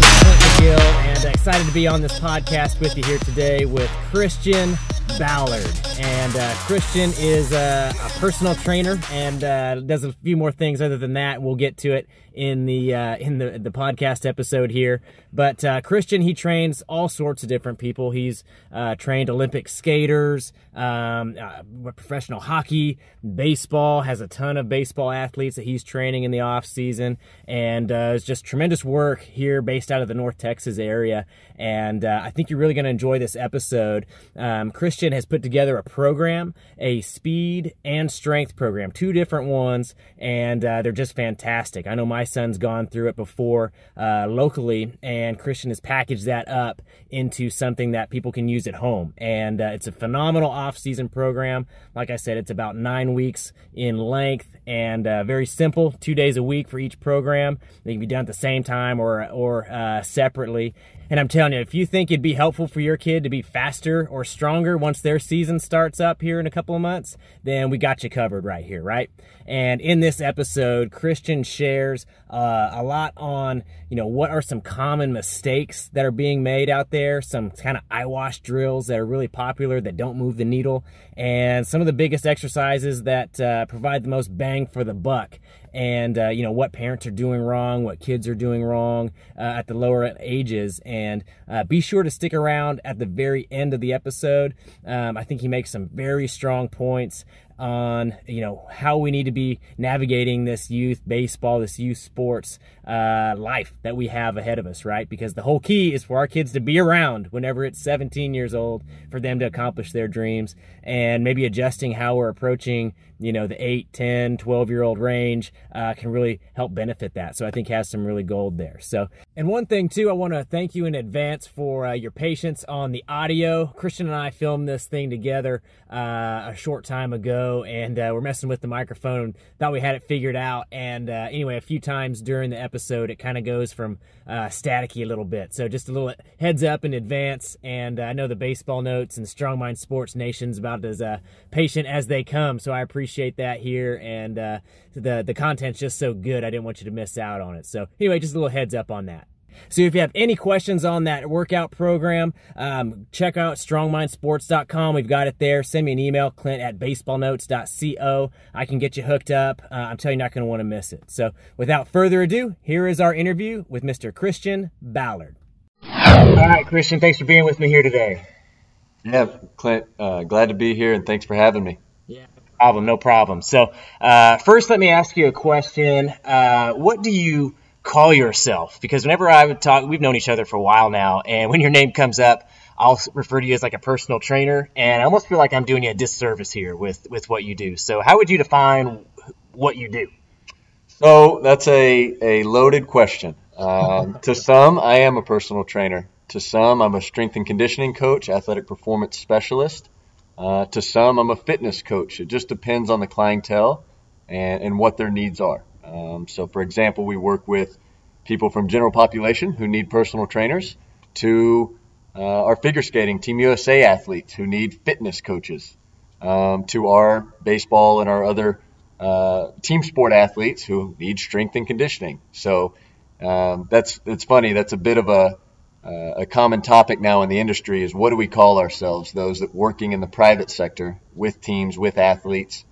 McGill, and excited to be on this podcast with you here today with Christian Ballard. And Christian is a personal trainer and does a few more things other than that. We'll get to it in the podcast episode here. But Christian, he trains all sorts of different people. He's trained Olympic skaters, professional hockey, baseball, has a ton of baseball athletes that he's training in the off season, and it's just tremendous work here based out of the North Texas area. And I think you're really going to enjoy this episode. Christian has put together a program, a speed and strength program, two different ones, and they're just fantastic. I know my son's gone through it before locally, and Christian has packaged that up into something that people can use at home. And it's a phenomenal off-season program. Like I said, it's about 9 weeks in length and very simple, 2 days a week for each program. They can be done at the same time or separately. And I'm telling you, if you think it'd be helpful for your kid to be faster or stronger once their season starts up here in a couple of months, then we got you covered right here, right? And in this episode, Christian shares a lot on, what are some common mistakes that are being made out there, some kind of eyewash drills that are really popular that don't move the needle, and some of the biggest exercises that provide the most bang for the buck. And, what parents are doing wrong, what kids are doing wrong at the lower ages. And be sure to stick around at the very end of the episode. I think he makes some very strong points on, how we need to be navigating this youth baseball, this youth sports life that we have ahead of us, right? Because the whole key is for our kids to be around whenever it's 17 years old for them to accomplish their dreams, and maybe adjusting how we're approaching, the 8, 10, 12-year-old range can really help benefit that. So I think has some really gold there. So, and one thing too, I want to thank you in advance for your patience on the audio. Christian and I filmed this thing together a short time ago, and we're messing with the microphone and thought we had it figured out. And anyway, a few times during the episode, it kind of goes from staticky a little bit. So just a little heads up in advance. And I know the Baseball Notes and Strong Mind Sports Nation's about as patient as they come. So I appreciate that here. And the content's just so good, I didn't want you to miss out on it. So anyway, just a little heads up on that. So if you have any questions on that workout program, check out strongmindsports.com. We've got it there. Send me an email, clint@baseballnotes.co. I can get you hooked up. I'm telling you, you're not going to want to miss it. So without further ado, here is our interview with Mr. Christian Ballard. All right, Christian, thanks for being with me here today. Yeah, Clint, glad to be here, and thanks for having me. Yeah. No problem. So first, let me ask you a question. What do you call yourself? Because whenever I would talk, we've known each other for a while now, and when your name comes up, I'll refer to you as like a personal trainer, and I almost feel like I'm doing you a disservice here with what you do. So how would you define what you do? So that's a loaded question. To some, I am a personal trainer. To some, I'm a strength and conditioning coach, athletic performance specialist. To some, I'm a fitness coach. It just depends on the clientele and what their needs are. So, for example, we work with people from general population who need personal trainers to our figure skating Team USA athletes who need fitness coaches, to our baseball and our other team sport athletes who need strength and conditioning. So it's funny. That's a bit of a common topic now in the industry is what do we call ourselves, those that working in the private sector with teams, with athletes.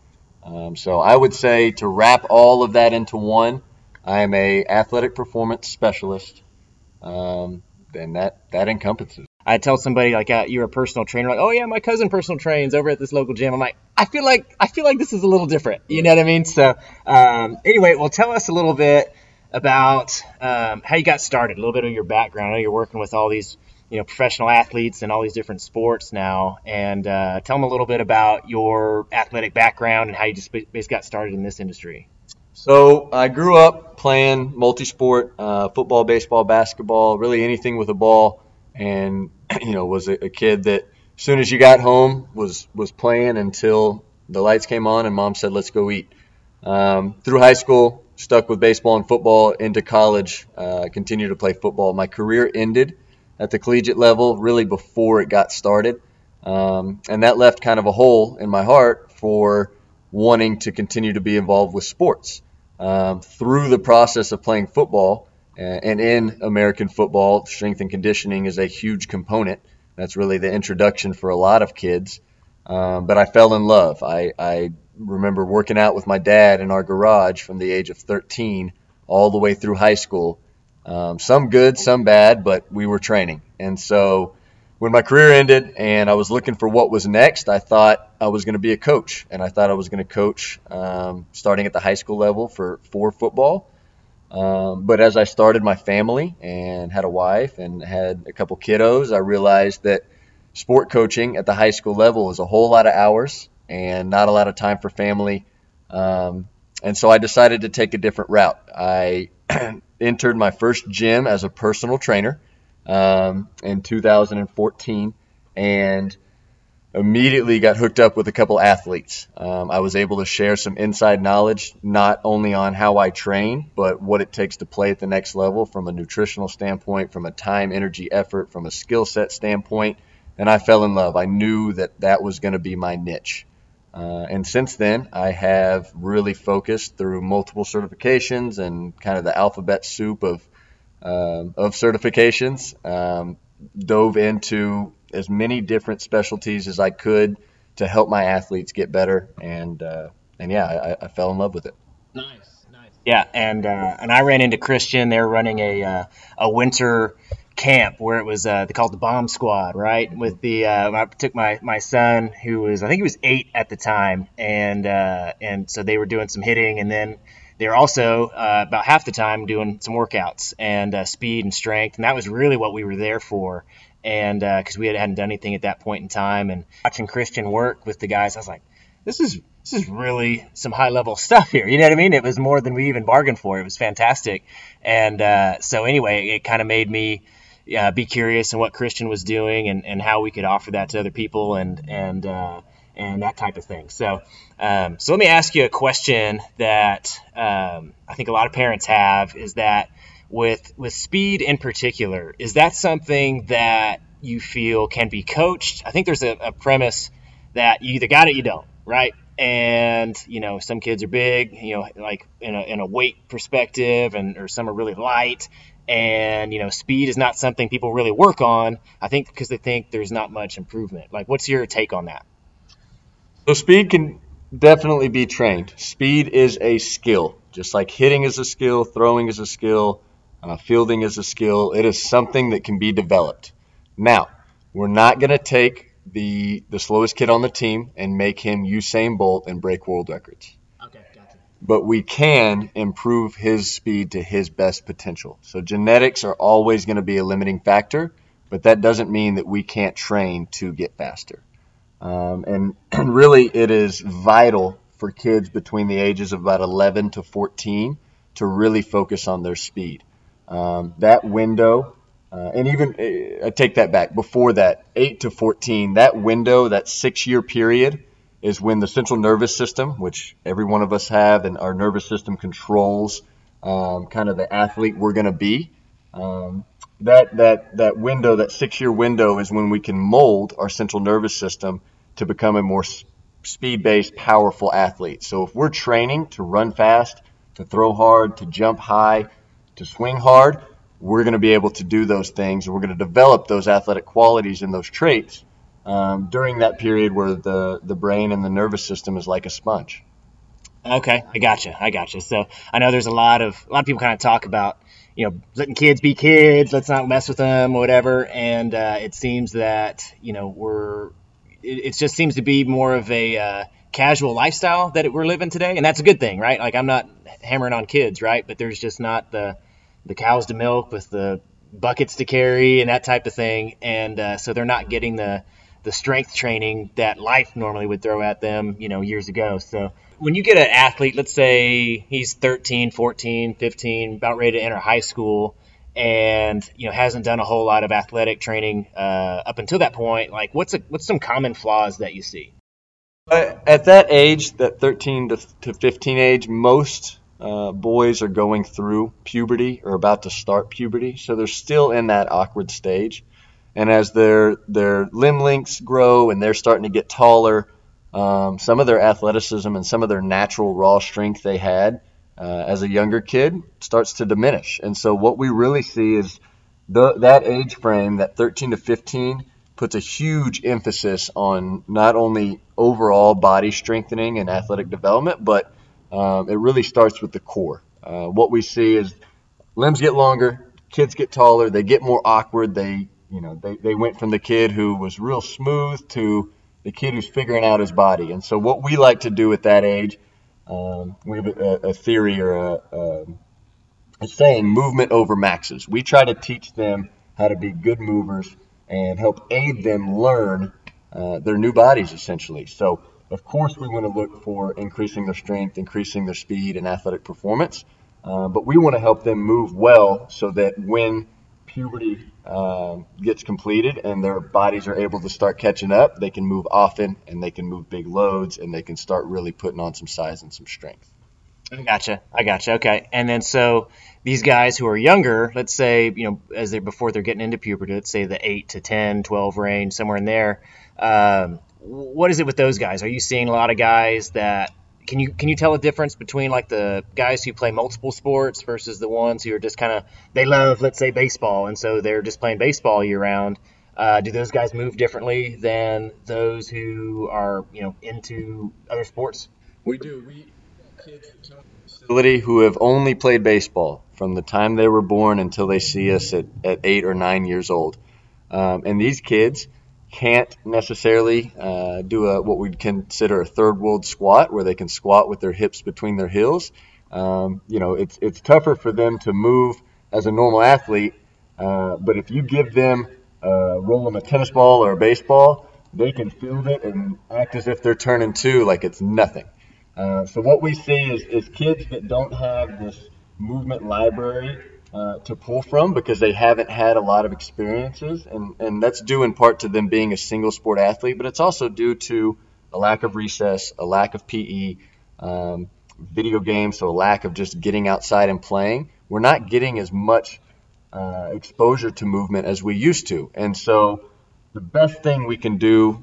So I would say to wrap all of that into one, I am a athletic performance specialist, and that encompasses. I tell somebody like you're a personal trainer, like, oh yeah, my cousin personal trains over at this local gym. I'm like, I feel like this is a little different. You know what I mean? So anyway, well, tell us a little bit about how you got started, a little bit of your background. I know you're working with all these professional athletes and all these different sports now. And tell them a little bit about your athletic background and how you just basically got started in this industry. So I grew up playing multi-sport, football, baseball, basketball, really anything with a ball. And, was a kid that as soon as you got home was playing until the lights came on and mom said, let's go eat. Through high school, stuck with baseball and football. Into college, continued to play football. My career ended at the collegiate level, really before it got started. And that left kind of a hole in my heart for wanting to continue to be involved with sports. Through the process of playing football, and in American football, strength and conditioning is a huge component. That's really the introduction for a lot of kids. But I fell in love. I remember working out with my dad in our garage from the age of 13 all the way through high school. Some good, some bad, but we were training. And so when my career ended and I was looking for what was next, I thought I was going to be a coach. And I thought I was going to coach starting at the high school level for football. But as I started my family and had a wife and had a couple kiddos, I realized that sport coaching at the high school level is a whole lot of hours and not a lot of time for family. And so I decided to take a different route. I entered my first gym as a personal trainer in 2014 and immediately got hooked up with a couple athletes. I was able to share some inside knowledge, not only on how I train, but what it takes to play at the next level from a nutritional standpoint, from a time, energy, effort, from a skill set standpoint. And I fell in love. I knew that was going to be my niche. And since then, I have really focused through multiple certifications and kind of the alphabet soup of certifications, dove into as many different specialties as I could to help my athletes get better. And yeah, I fell in love with it. Nice. Yeah. And I ran into Christian. They're running a winter camp where it was they called the Bomb Squad, right? With the I took my son, who was, I think he was 8 at the time, and so they were doing some hitting, and then they were also about half the time doing some workouts and speed and strength, and that was really what we were there for. And because we hadn't done anything at that point in time, and watching Christian work with the guys, I was like, this is really some high-level stuff here. You know what I mean? It was more than we even bargained for. It was fantastic. And so anyway, it kind of made me be curious in what Christian was doing and how we could offer that to other people and that type of thing. So so let me ask you a question that I think a lot of parents have, is that with speed in particular, is that something that you feel can be coached? I think there's a premise that you either got it or you don't, right? And, you know, some kids are big, you know, like in a weight perspective, and or some are really light. And, you know, speed is not something people really work on, I think, because they think there's not much improvement. Like, what's your take on that? So speed can definitely be trained. Speed is a skill, just like hitting is a skill, throwing is a skill, fielding is a skill. It is something that can be developed. Now, we're not going to take the slowest kid on the team and make him Usain Bolt and break world records. But we can improve his speed to his best potential. So genetics are always going to be a limiting factor, but that doesn't mean that we can't train to get faster. And really, it is vital for kids between the ages of about 11 to 14 to really focus on their speed. That window, and even I take that back, before that, 8 to 14, that window, that 6-year period, is when the central nervous system, which every one of us have, and our nervous system controls kind of the athlete we're going to be. That window, that 6-year window, is when we can mold our central nervous system to become a more speed-based, powerful athlete. So if we're training to run fast, to throw hard, to jump high, to swing hard, we're going to be able to do those things, and we're going to develop those athletic qualities and those traits during that period where the brain and the nervous system is like a sponge. Okay, I gotcha. So I know there's a lot of people kind of talk about, you know, letting kids be kids, let's not mess with them, or whatever. And it seems that, you know, it just seems to be more of a casual lifestyle that we're living today, and that's a good thing, right? Like, I'm not hammering on kids, right? But there's just not the cows to milk with the buckets to carry and that type of thing, and so they're not getting the strength training that life normally would throw at them, you know, years ago. So when you get an athlete, let's say he's 13, 14, 15, about ready to enter high school, and, you know, hasn't done a whole lot of athletic training up until that point, like, what's some common flaws that you see? At that age, that 13 to 15 age, most boys are going through puberty or about to start puberty, so they're still in that awkward stage. And as their limb lengths grow and they're starting to get taller, some of their athleticism and some of their natural raw strength they had as a younger kid starts to diminish. And so what we really see is that age frame, that 13 to 15, puts a huge emphasis on not only overall body strengthening and athletic development, but it really starts with the core. What we see is limbs get longer, kids get taller, they get more awkward, they went from the kid who was real smooth to the kid who's figuring out his body. And so what we like to do at that age, we have a theory or a saying, movement over maxes. We try to teach them how to be good movers and help aid them learn their new bodies, essentially. So, of course, we want to look for increasing their strength, increasing their speed and athletic performance, but we want to help them move well so that when puberty gets completed and their bodies are able to start catching up, they can move often and they can move big loads and they can start really putting on some size and some strength. I gotcha. Okay. And then so these guys who are younger, let's say, as before they're getting into puberty, let's say the 8 to 10, 12 range, somewhere in there. What is it with those guys? Are you seeing a lot of guys that can you tell a difference between like the guys who play multiple sports versus the ones who are just kind of, they love, let's say, baseball. And so they're just playing baseball year round. Do those guys move differently than those who are, into other sports? We do. Kids facility who have only played baseball from the time they were born until they see us at 8 or 9 years old, and these kids can't necessarily do what we'd consider a third world squat, where they can squat with their hips between their heels. It's tougher for them to move as a normal athlete, but if you give them roll them a tennis ball or a baseball, they can field it and act as if they're turning two like it's nothing. So what we see is kids that don't have this movement library to pull from because they haven't had a lot of experiences, and that's due in part to them being a single sport athlete, but it's also due to a lack of recess, a lack of PE, video games, so a lack of just getting outside and playing. We're not getting as much exposure to movement as we used to, and so the best thing we can do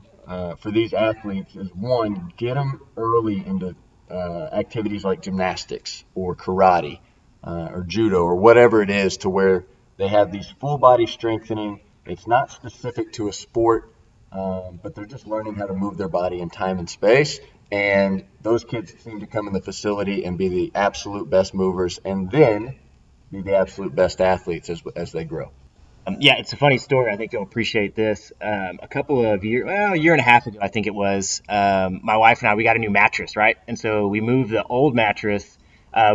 for these athletes is, one, get them early into activities like gymnastics or karate or judo or whatever it is, to where they have these full body strengthening. It's not specific to a sport, but they're just learning how to move their body in time and space. And those kids seem to come in the facility and be the absolute best movers, and then be the absolute best athletes as they grow. It's a funny story. I think you'll appreciate this. A year and a half ago, I think it was, my wife and I, we got a new mattress, right? And so we moved the old mattress.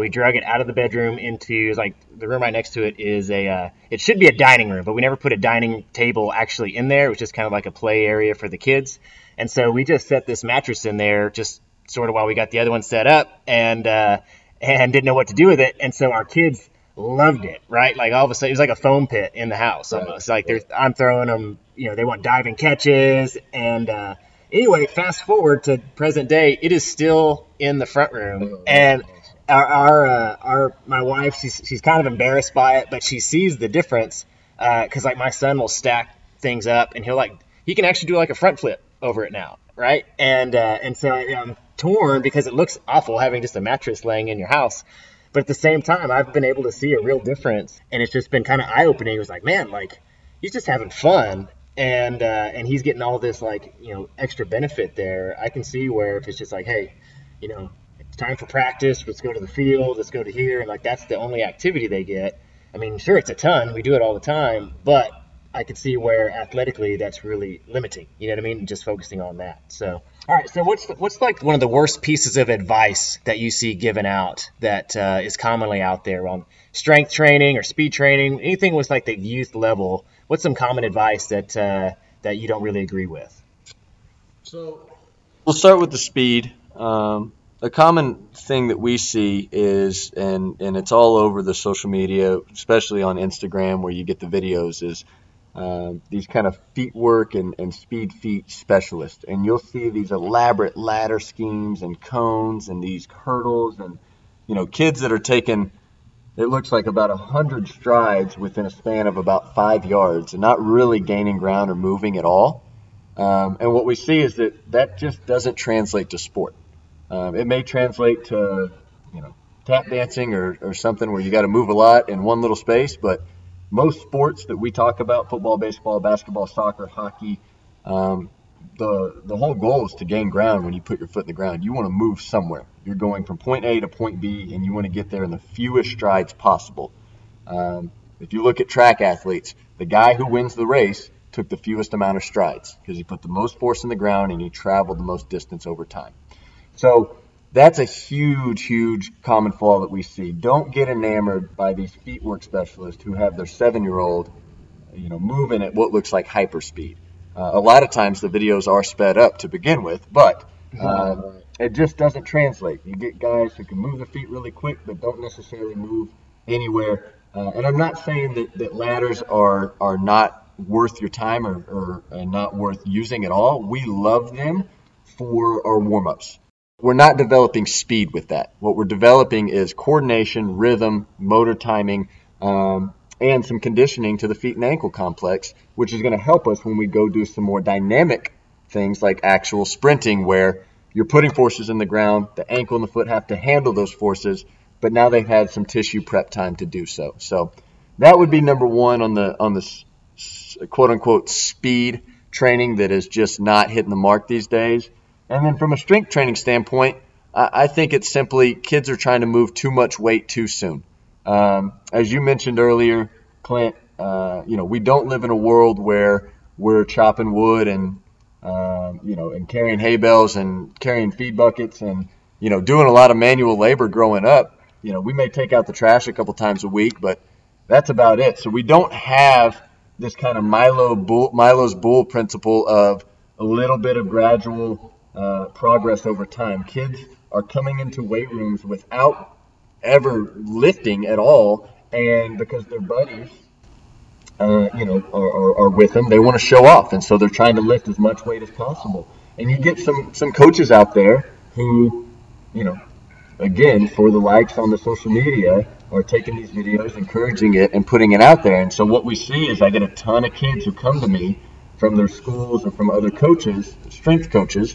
We drug it out of the bedroom into, like, the room right next to it is it should be a dining room, but we never put a dining table actually in there. It was just kind of like a play area for the kids. And so we just set this mattress in there just sort of while we got the other one set up and didn't know what to do with it. And so our kids loved it, right? Like, all of a sudden, it was like a foam pit in the house almost. Right. Like, I'm throwing them, they want diving catches. And anyway, fast forward to present day, it is still in the front room. And my wife, she's kind of embarrassed by it, but she sees the difference because, like, my son will stack things up and he can actually do like a front flip over it now, right? And so I'm torn because it looks awful having just a mattress laying in your house. But at the same time, I've been able to see a real difference, and it's just been kind of eye-opening. It was like, man, like, he's just having fun, and he's getting all this, like, extra benefit there. I can see where if it's just like, hey, it's time for practice, let's go to the field, let's go to here, and, like, that's the only activity they get. I mean, sure, it's a ton. We do it all the time, but I could see where athletically that's really limiting, you know what I mean, just focusing on that, so... All right, so what's like one of the worst pieces of advice that you see given out that is commonly out there on strength training or speed training, anything with like the youth level? What's some common advice that you don't really agree with? So we'll start with the speed. A common thing that we see is, and it's all over the social media, especially on Instagram where you get the videos, is these kind of feet work and speed feet specialists, and you'll see these elaborate ladder schemes and cones and these hurdles, and kids that are taking it looks like about 100 strides within a span of about 5 yards and not really gaining ground or moving at all. And what we see is that just doesn't translate to sport. It may translate to, tap dancing or something where you got to move a lot in one little space, but most sports that we talk about, football, baseball, basketball, soccer, hockey, the whole goal is to gain ground when you put your foot in the ground. You want to move somewhere. You're going from point A to point B, and you want to get there in the fewest strides possible. If you look at track athletes, the guy who wins the race took the fewest amount of strides because he put the most force in the ground and he traveled the most distance over time. So that's a huge, huge common flaw that we see. Don't get enamored by these feet work specialists who have their 7-year-old, moving at what looks like hyperspeed. A lot of times the videos are sped up to begin with, but it just doesn't translate. You get guys who can move their feet really quick but don't necessarily move anywhere. And I'm not saying that ladders are not worth your time or not worth using at all. We love them for our warm-ups. We're not developing speed with that. What we're developing is coordination, rhythm, motor timing, and some conditioning to the feet and ankle complex, which is going to help us when we go do some more dynamic things like actual sprinting, where you're putting forces in the ground, the ankle and the foot have to handle those forces, but now they've had some tissue prep time to do so. So that would be number one on the quote-unquote speed training that is just not hitting the mark these days. And then from a strength training standpoint, I think it's simply kids are trying to move too much weight too soon. As you mentioned earlier, Clint, we don't live in a world where we're chopping wood and carrying hay bales and carrying feed buckets and, doing a lot of manual labor growing up. We may take out the trash a couple times a week, but that's about it. So we don't have this kind of Milo's bull principle of a little bit of gradual progress over time. Kids are coming into weight rooms without ever lifting at all, and because their buddies are with them, they want to show off, and so they're trying to lift as much weight as possible. And you get some coaches out there who, again, for the likes on the social media, are taking these videos, encouraging it, and putting it out there. And so what we see is I get a ton of kids who come to me from their schools or from other coaches, strength coaches,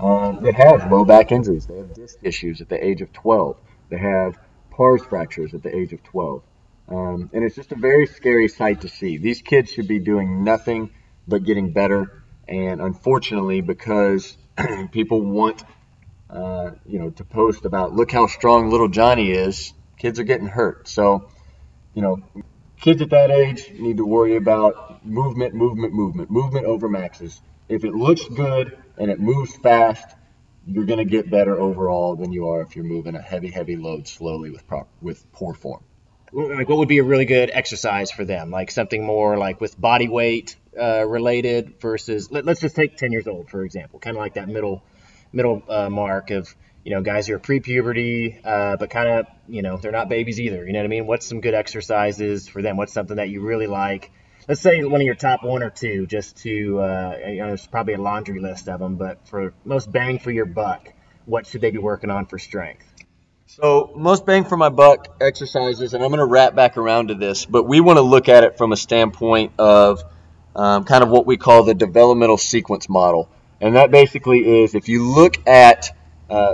that have low back injuries. They have disc issues at the age of 12. They have pars fractures at the age of 12. And it's just a very scary sight to see. These kids should be doing nothing but getting better. And unfortunately, because people want, to post about, look how strong little Johnny is, kids are getting hurt. So, kids at that age need to worry about movement over maxes. If it looks good and it moves fast, you're going to get better overall than you are if you're moving a heavy load slowly with poor form. Like, what would be a really good exercise for them? Like something more like with body weight related versus, let's just take 10 years old, for example, kind of like that middle mark of, guys who are pre-puberty, but kind of, they're not babies either. You know what I mean? What's some good exercises for them? What's something that you really like? Let's say one of your top one or two, just to, there's probably a laundry list of them, but for most bang for your buck, what should they be working on for strength? So most bang for my buck exercises, and I'm going to wrap back around to this, but we want to look at it from a standpoint of kind of what we call the developmental sequence model. And that basically is if you look at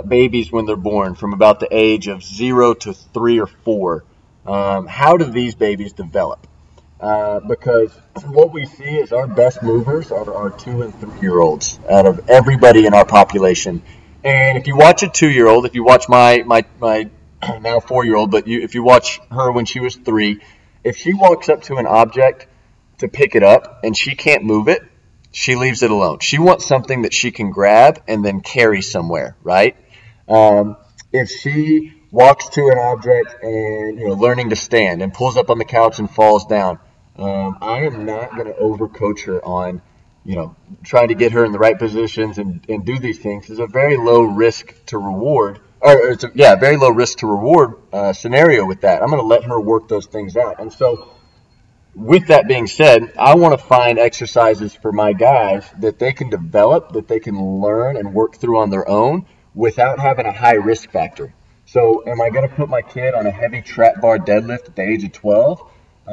babies when they're born from about the age of 0 to 3 or 4, how do these babies develop? Because what we see is our best movers are our 2 and 3 year olds out of everybody in our population. And if you watch a 2-year-old, if you watch my now 4-year-old, but if you watch her when she was 3, if she walks up to an object to pick it up and she can't move it, she leaves it alone. She wants something that she can grab and then carry somewhere, right? If she walks to an object and learning to stand and pulls up on the couch and falls down, I am not going to overcoach her on, trying to get her in the right positions and do these things. It's a very low risk to reward, very low risk to reward scenario with that. I'm going to let her work those things out. And so with that being said, I want to find exercises for my guys that they can develop, that they can learn and work through on their own without having a high risk factor. So am I going to put my kid on a heavy trap bar deadlift at the age of 12? I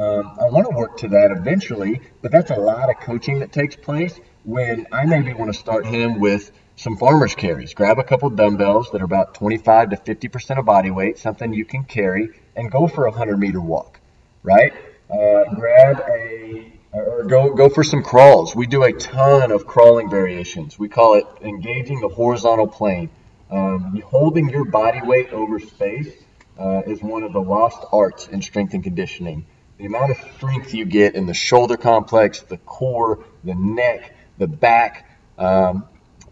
want to work to that eventually, but that's a lot of coaching that takes place when I maybe want to start him with some farmer's carries. Grab a couple dumbbells that are about 25 to 50% of body weight, something you can carry, and go for a 100-meter walk, right? Go for some crawls. We do a ton of crawling variations. We call it engaging the horizontal plane. Holding your body weight over space is one of the lost arts in strength and conditioning. The amount of strength you get in the shoulder complex, the core, the neck, the back,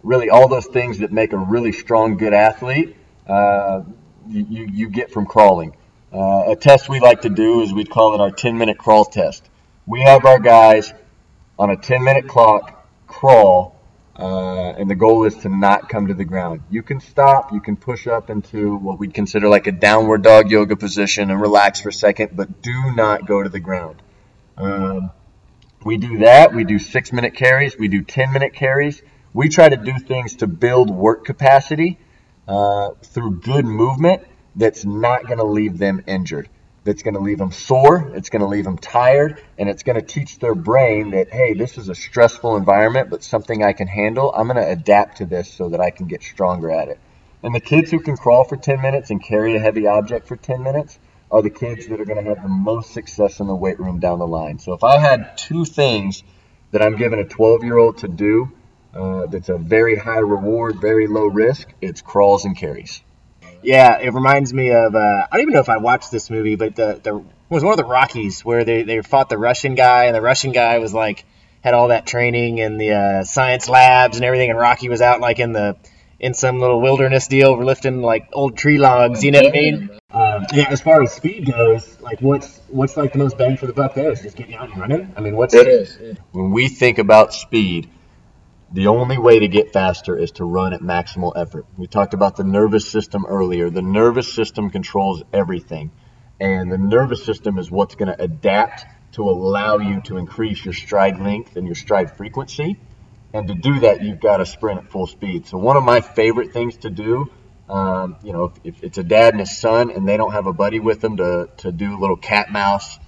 really all those things that make a really strong, good athlete, you get from crawling. A test we like to do is we call it our 10-minute crawl test. We have our guys on a 10-minute clock crawl, and the goal is to not come to the ground. You can stop, you can push up into what we'd consider like a downward dog yoga position and relax for a second, but do not go to the ground. We do that. We do 6-minute carries. We do 10-minute carries. We try to do things to build work capacity through good movement that's not going to leave them injured. That's going to leave them sore, it's going to leave them tired, and it's going to teach their brain that, hey, this is a stressful environment, but something I can handle. I'm going to adapt to this so that I can get stronger at it. And the kids who can crawl for 10 minutes and carry a heavy object for 10 minutes are the kids that are going to have the most success in the weight room down the line. So if I had two things that I'm giving a 12-year-old to do that's a very high reward, very low risk, it's crawls and carries. Yeah, it reminds me of, I don't even know if I watched this movie, but it was one of the Rockies where they fought the Russian guy, and the Russian guy was like, had all that training in the science labs and everything, and Rocky was out like in some little wilderness deal lifting like old tree logs, you know what I mean? Yeah, as far as speed goes, like what's like the most bang for the buck there is just getting out and running? I mean, yeah. When we think about speed, the only way to get faster is to run at maximal effort. We talked about the nervous system earlier. The nervous system controls everything, and the nervous system is what's going to adapt to allow you to increase your stride length and your stride frequency. And to do that, you've got to sprint at full speed. So one of my favorite things to do, if it's a dad and a son and they don't have a buddy with them to do a little cat mouse,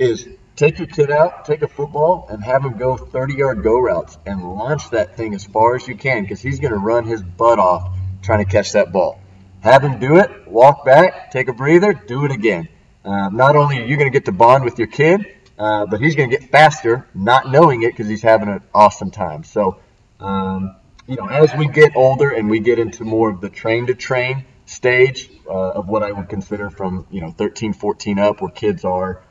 is take your kid out, take a football, and have him go 30-yard go routes and launch that thing as far as you can because he's going to run his butt off trying to catch that ball. Have him do it, walk back, take a breather, do it again. Not only are you going to get to bond with your kid, but he's going to get faster not knowing it because he's having an awesome time. So, as we get older and we get into more of the train-to-train stage of what I would consider from, 13, 14 up where kids are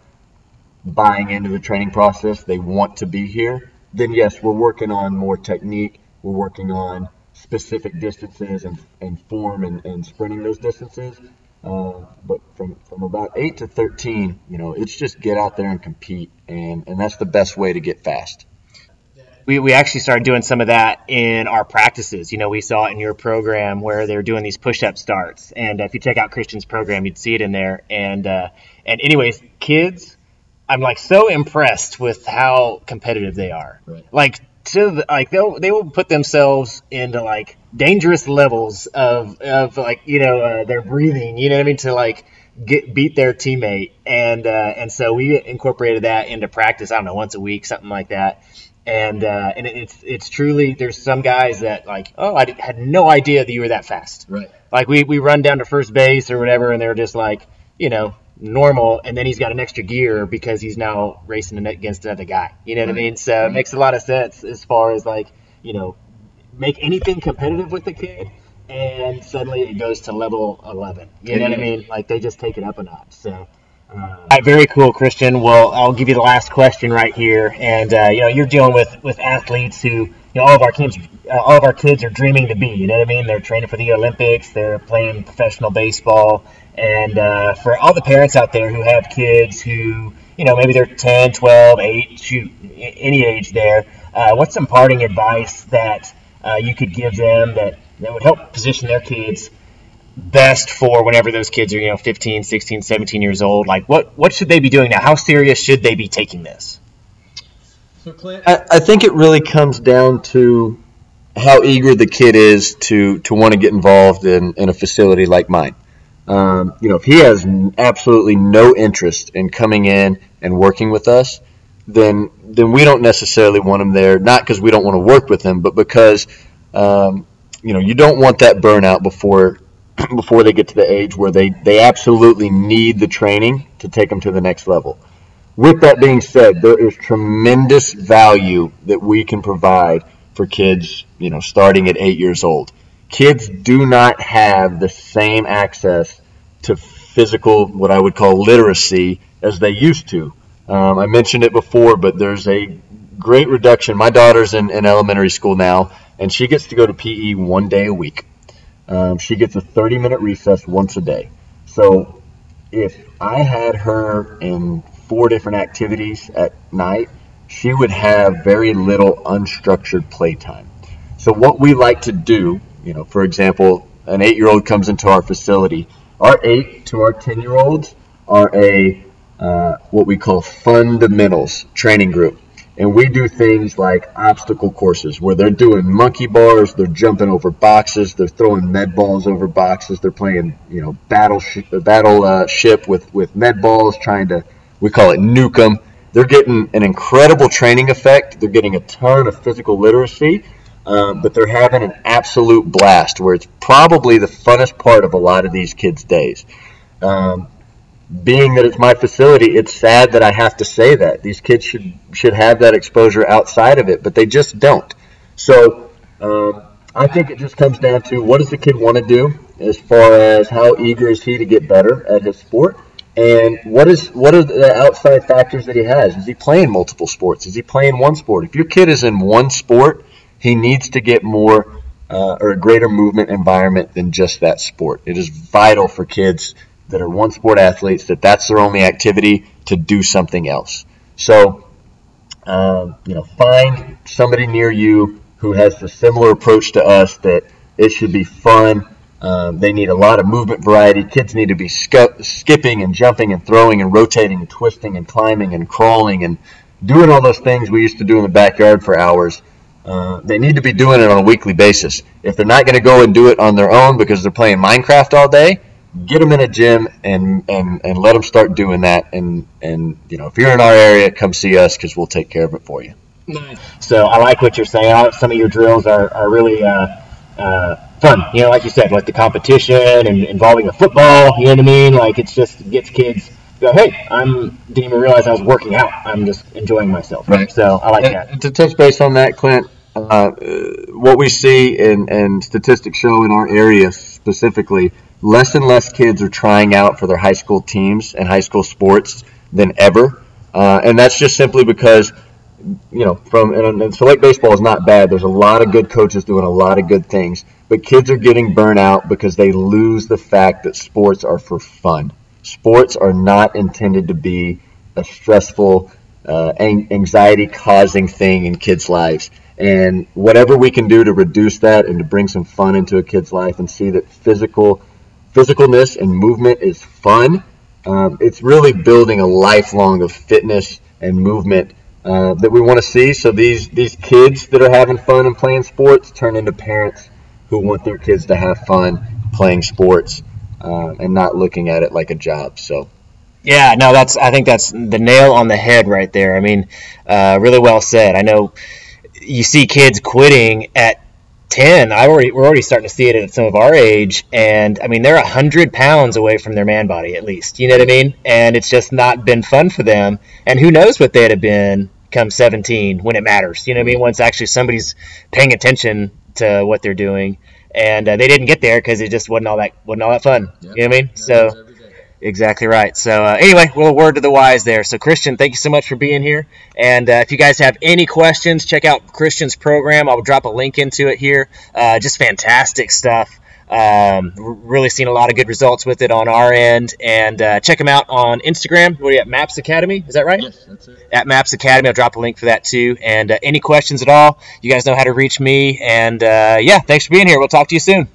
buying into the training process, they want to be here, then yes, we're working on more technique, we're working on specific distances and form and sprinting those distances, but from about 8 to 13, it's just get out there and compete, and that's the best way to get fast. We actually started doing some of that in our practices. We saw it in your program where they're doing these push-up starts, and if you check out Christian's program, you'd see it in there, and anyways, kids, I'm like so impressed with how competitive they are. Right. They will put themselves into like dangerous levels of their breathing. You know what I mean? To like beat their teammate, and so we incorporated that into practice. I don't know, once a week, something like that. And it's truly, there's some guys that like, oh, I had no idea that you were that fast. Right. Like we run down to first base or whatever, and they're just like, normal, and then he's got an extra gear because he's now racing against another guy. You know what I mean? So it makes a lot of sense as far as like, make anything competitive with the kid, and suddenly it goes to level 11. You know what I mean? Like they just take it up a notch. So, all right, very cool, Christian. Well, I'll give you the last question right here, and you're dealing with athletes who all of our kids are dreaming to be. You know what I mean? They're training for the Olympics. They're playing professional baseball. And for all the parents out there who have kids who, maybe they're 10, 12, 8, any age there, what's some parting advice that you could give them that would help position their kids best for whenever those kids are, 15, 16, 17 years old? Like, what should they be doing now? How serious should they be taking this? So, Clint, I think it really comes down to how eager the kid is to want to get involved in a facility like mine. If he has absolutely no interest in coming in and working with us, then we don't necessarily want him there, not because we don't want to work with him, but because you don't want that burnout before they get to the age where they absolutely need the training to take them to the next level. With that being said, there is tremendous value that we can provide for kids, starting at 8 years old. Kids do not have the same access to physical, what I would call literacy, as they used to. I mentioned it before, but there's a great reduction. My daughter's in elementary school now, and she gets to go to PE one day a week. She gets a 30-minute recess once a day. So if I had her in 4 different activities at night, she would have very little unstructured playtime. So what we like to do, for example, an 8-year-old comes into our facility. Our 8 to our 10-year-olds are what we call fundamentals training group. And we do things like obstacle courses where they're doing monkey bars, they're jumping over boxes, they're throwing med balls over boxes, they're playing, battleship with med balls, we call it nuke them. They're getting an incredible training effect. They're getting a ton of physical literacy, but they're having an absolute blast where it's probably the funnest part of a lot of these kids' days. Being that it's my facility, it's sad that I have to say that. These kids should have that exposure outside of it, but they just don't. So I think it just comes down to, what does the kid want to do as far as how eager is he to get better at his sport? And what are the outside factors that he has? Is he playing multiple sports? Is he playing one sport? If your kid is in one sport, he needs to get more or a greater movement environment than just that sport. It is vital for kids that are one sport athletes that that's their only activity to do something else. So, find somebody near you who has a similar approach to us that it should be fun. They need a lot of movement variety. Kids need to be skipping and jumping and throwing and rotating and twisting and climbing and crawling and doing all those things we used to do in the backyard for hours. They need to be doing it on a weekly basis. If they're not going to go and do it on their own because they're playing Minecraft all day, get them in a gym and let them start doing that. And if you're in our area, come see us because we'll take care of it for you. Nice. So I like what you're saying. Some of your drills are really fun, like you said, like the competition and involving the football, you know what I mean? Like, it's just gets kids go, hey, didn't even realize I was working out. I'm just enjoying myself. Right. So I like that. And to touch base on that, Clint, what we see and statistics show in our area specifically, less and less kids are trying out for their high school teams and high school sports than ever. And that's just simply because and select baseball is not bad. There's a lot of good coaches doing a lot of good things, but kids are getting burnt out because they lose the fact that sports are for fun. Sports are not intended to be a stressful, anxiety-causing thing in kids' lives. And whatever we can do to reduce that and to bring some fun into a kid's life and see that physicalness and movement is fun, it's really building a lifelong of fitness and movement that we want to see. So these kids that are having fun and playing sports turn into parents who want their kids to have fun playing sports and not looking at it like a job. So yeah, no, I think that's the nail on the head right there. I mean, really well said. I know you see kids quitting at 10. We're already starting to see it at some of our age, and I mean they're 100 pounds away from their man body at least. You know what I mean? And it's just not been fun for them. And who knows what they'd have been come 17 when it matters. You know what I mean? Once actually somebody's paying attention to what they're doing, and they didn't get there because it just wasn't all that fun. Yep. You know what I mean? So. Exactly right. So anyway, a word to the wise there. So Christian, thank you so much for being here. And if you guys have any questions, check out Christian's program. I'll drop a link into it here. Just fantastic stuff. Really seen a lot of good results with it on our end. And check him out on Instagram. What are you at? Maps Academy. Is that right? Yes, that's it. At Maps Academy. I'll drop a link for that too. And any questions at all, you guys know how to reach me. And thanks for being here. We'll talk to you soon.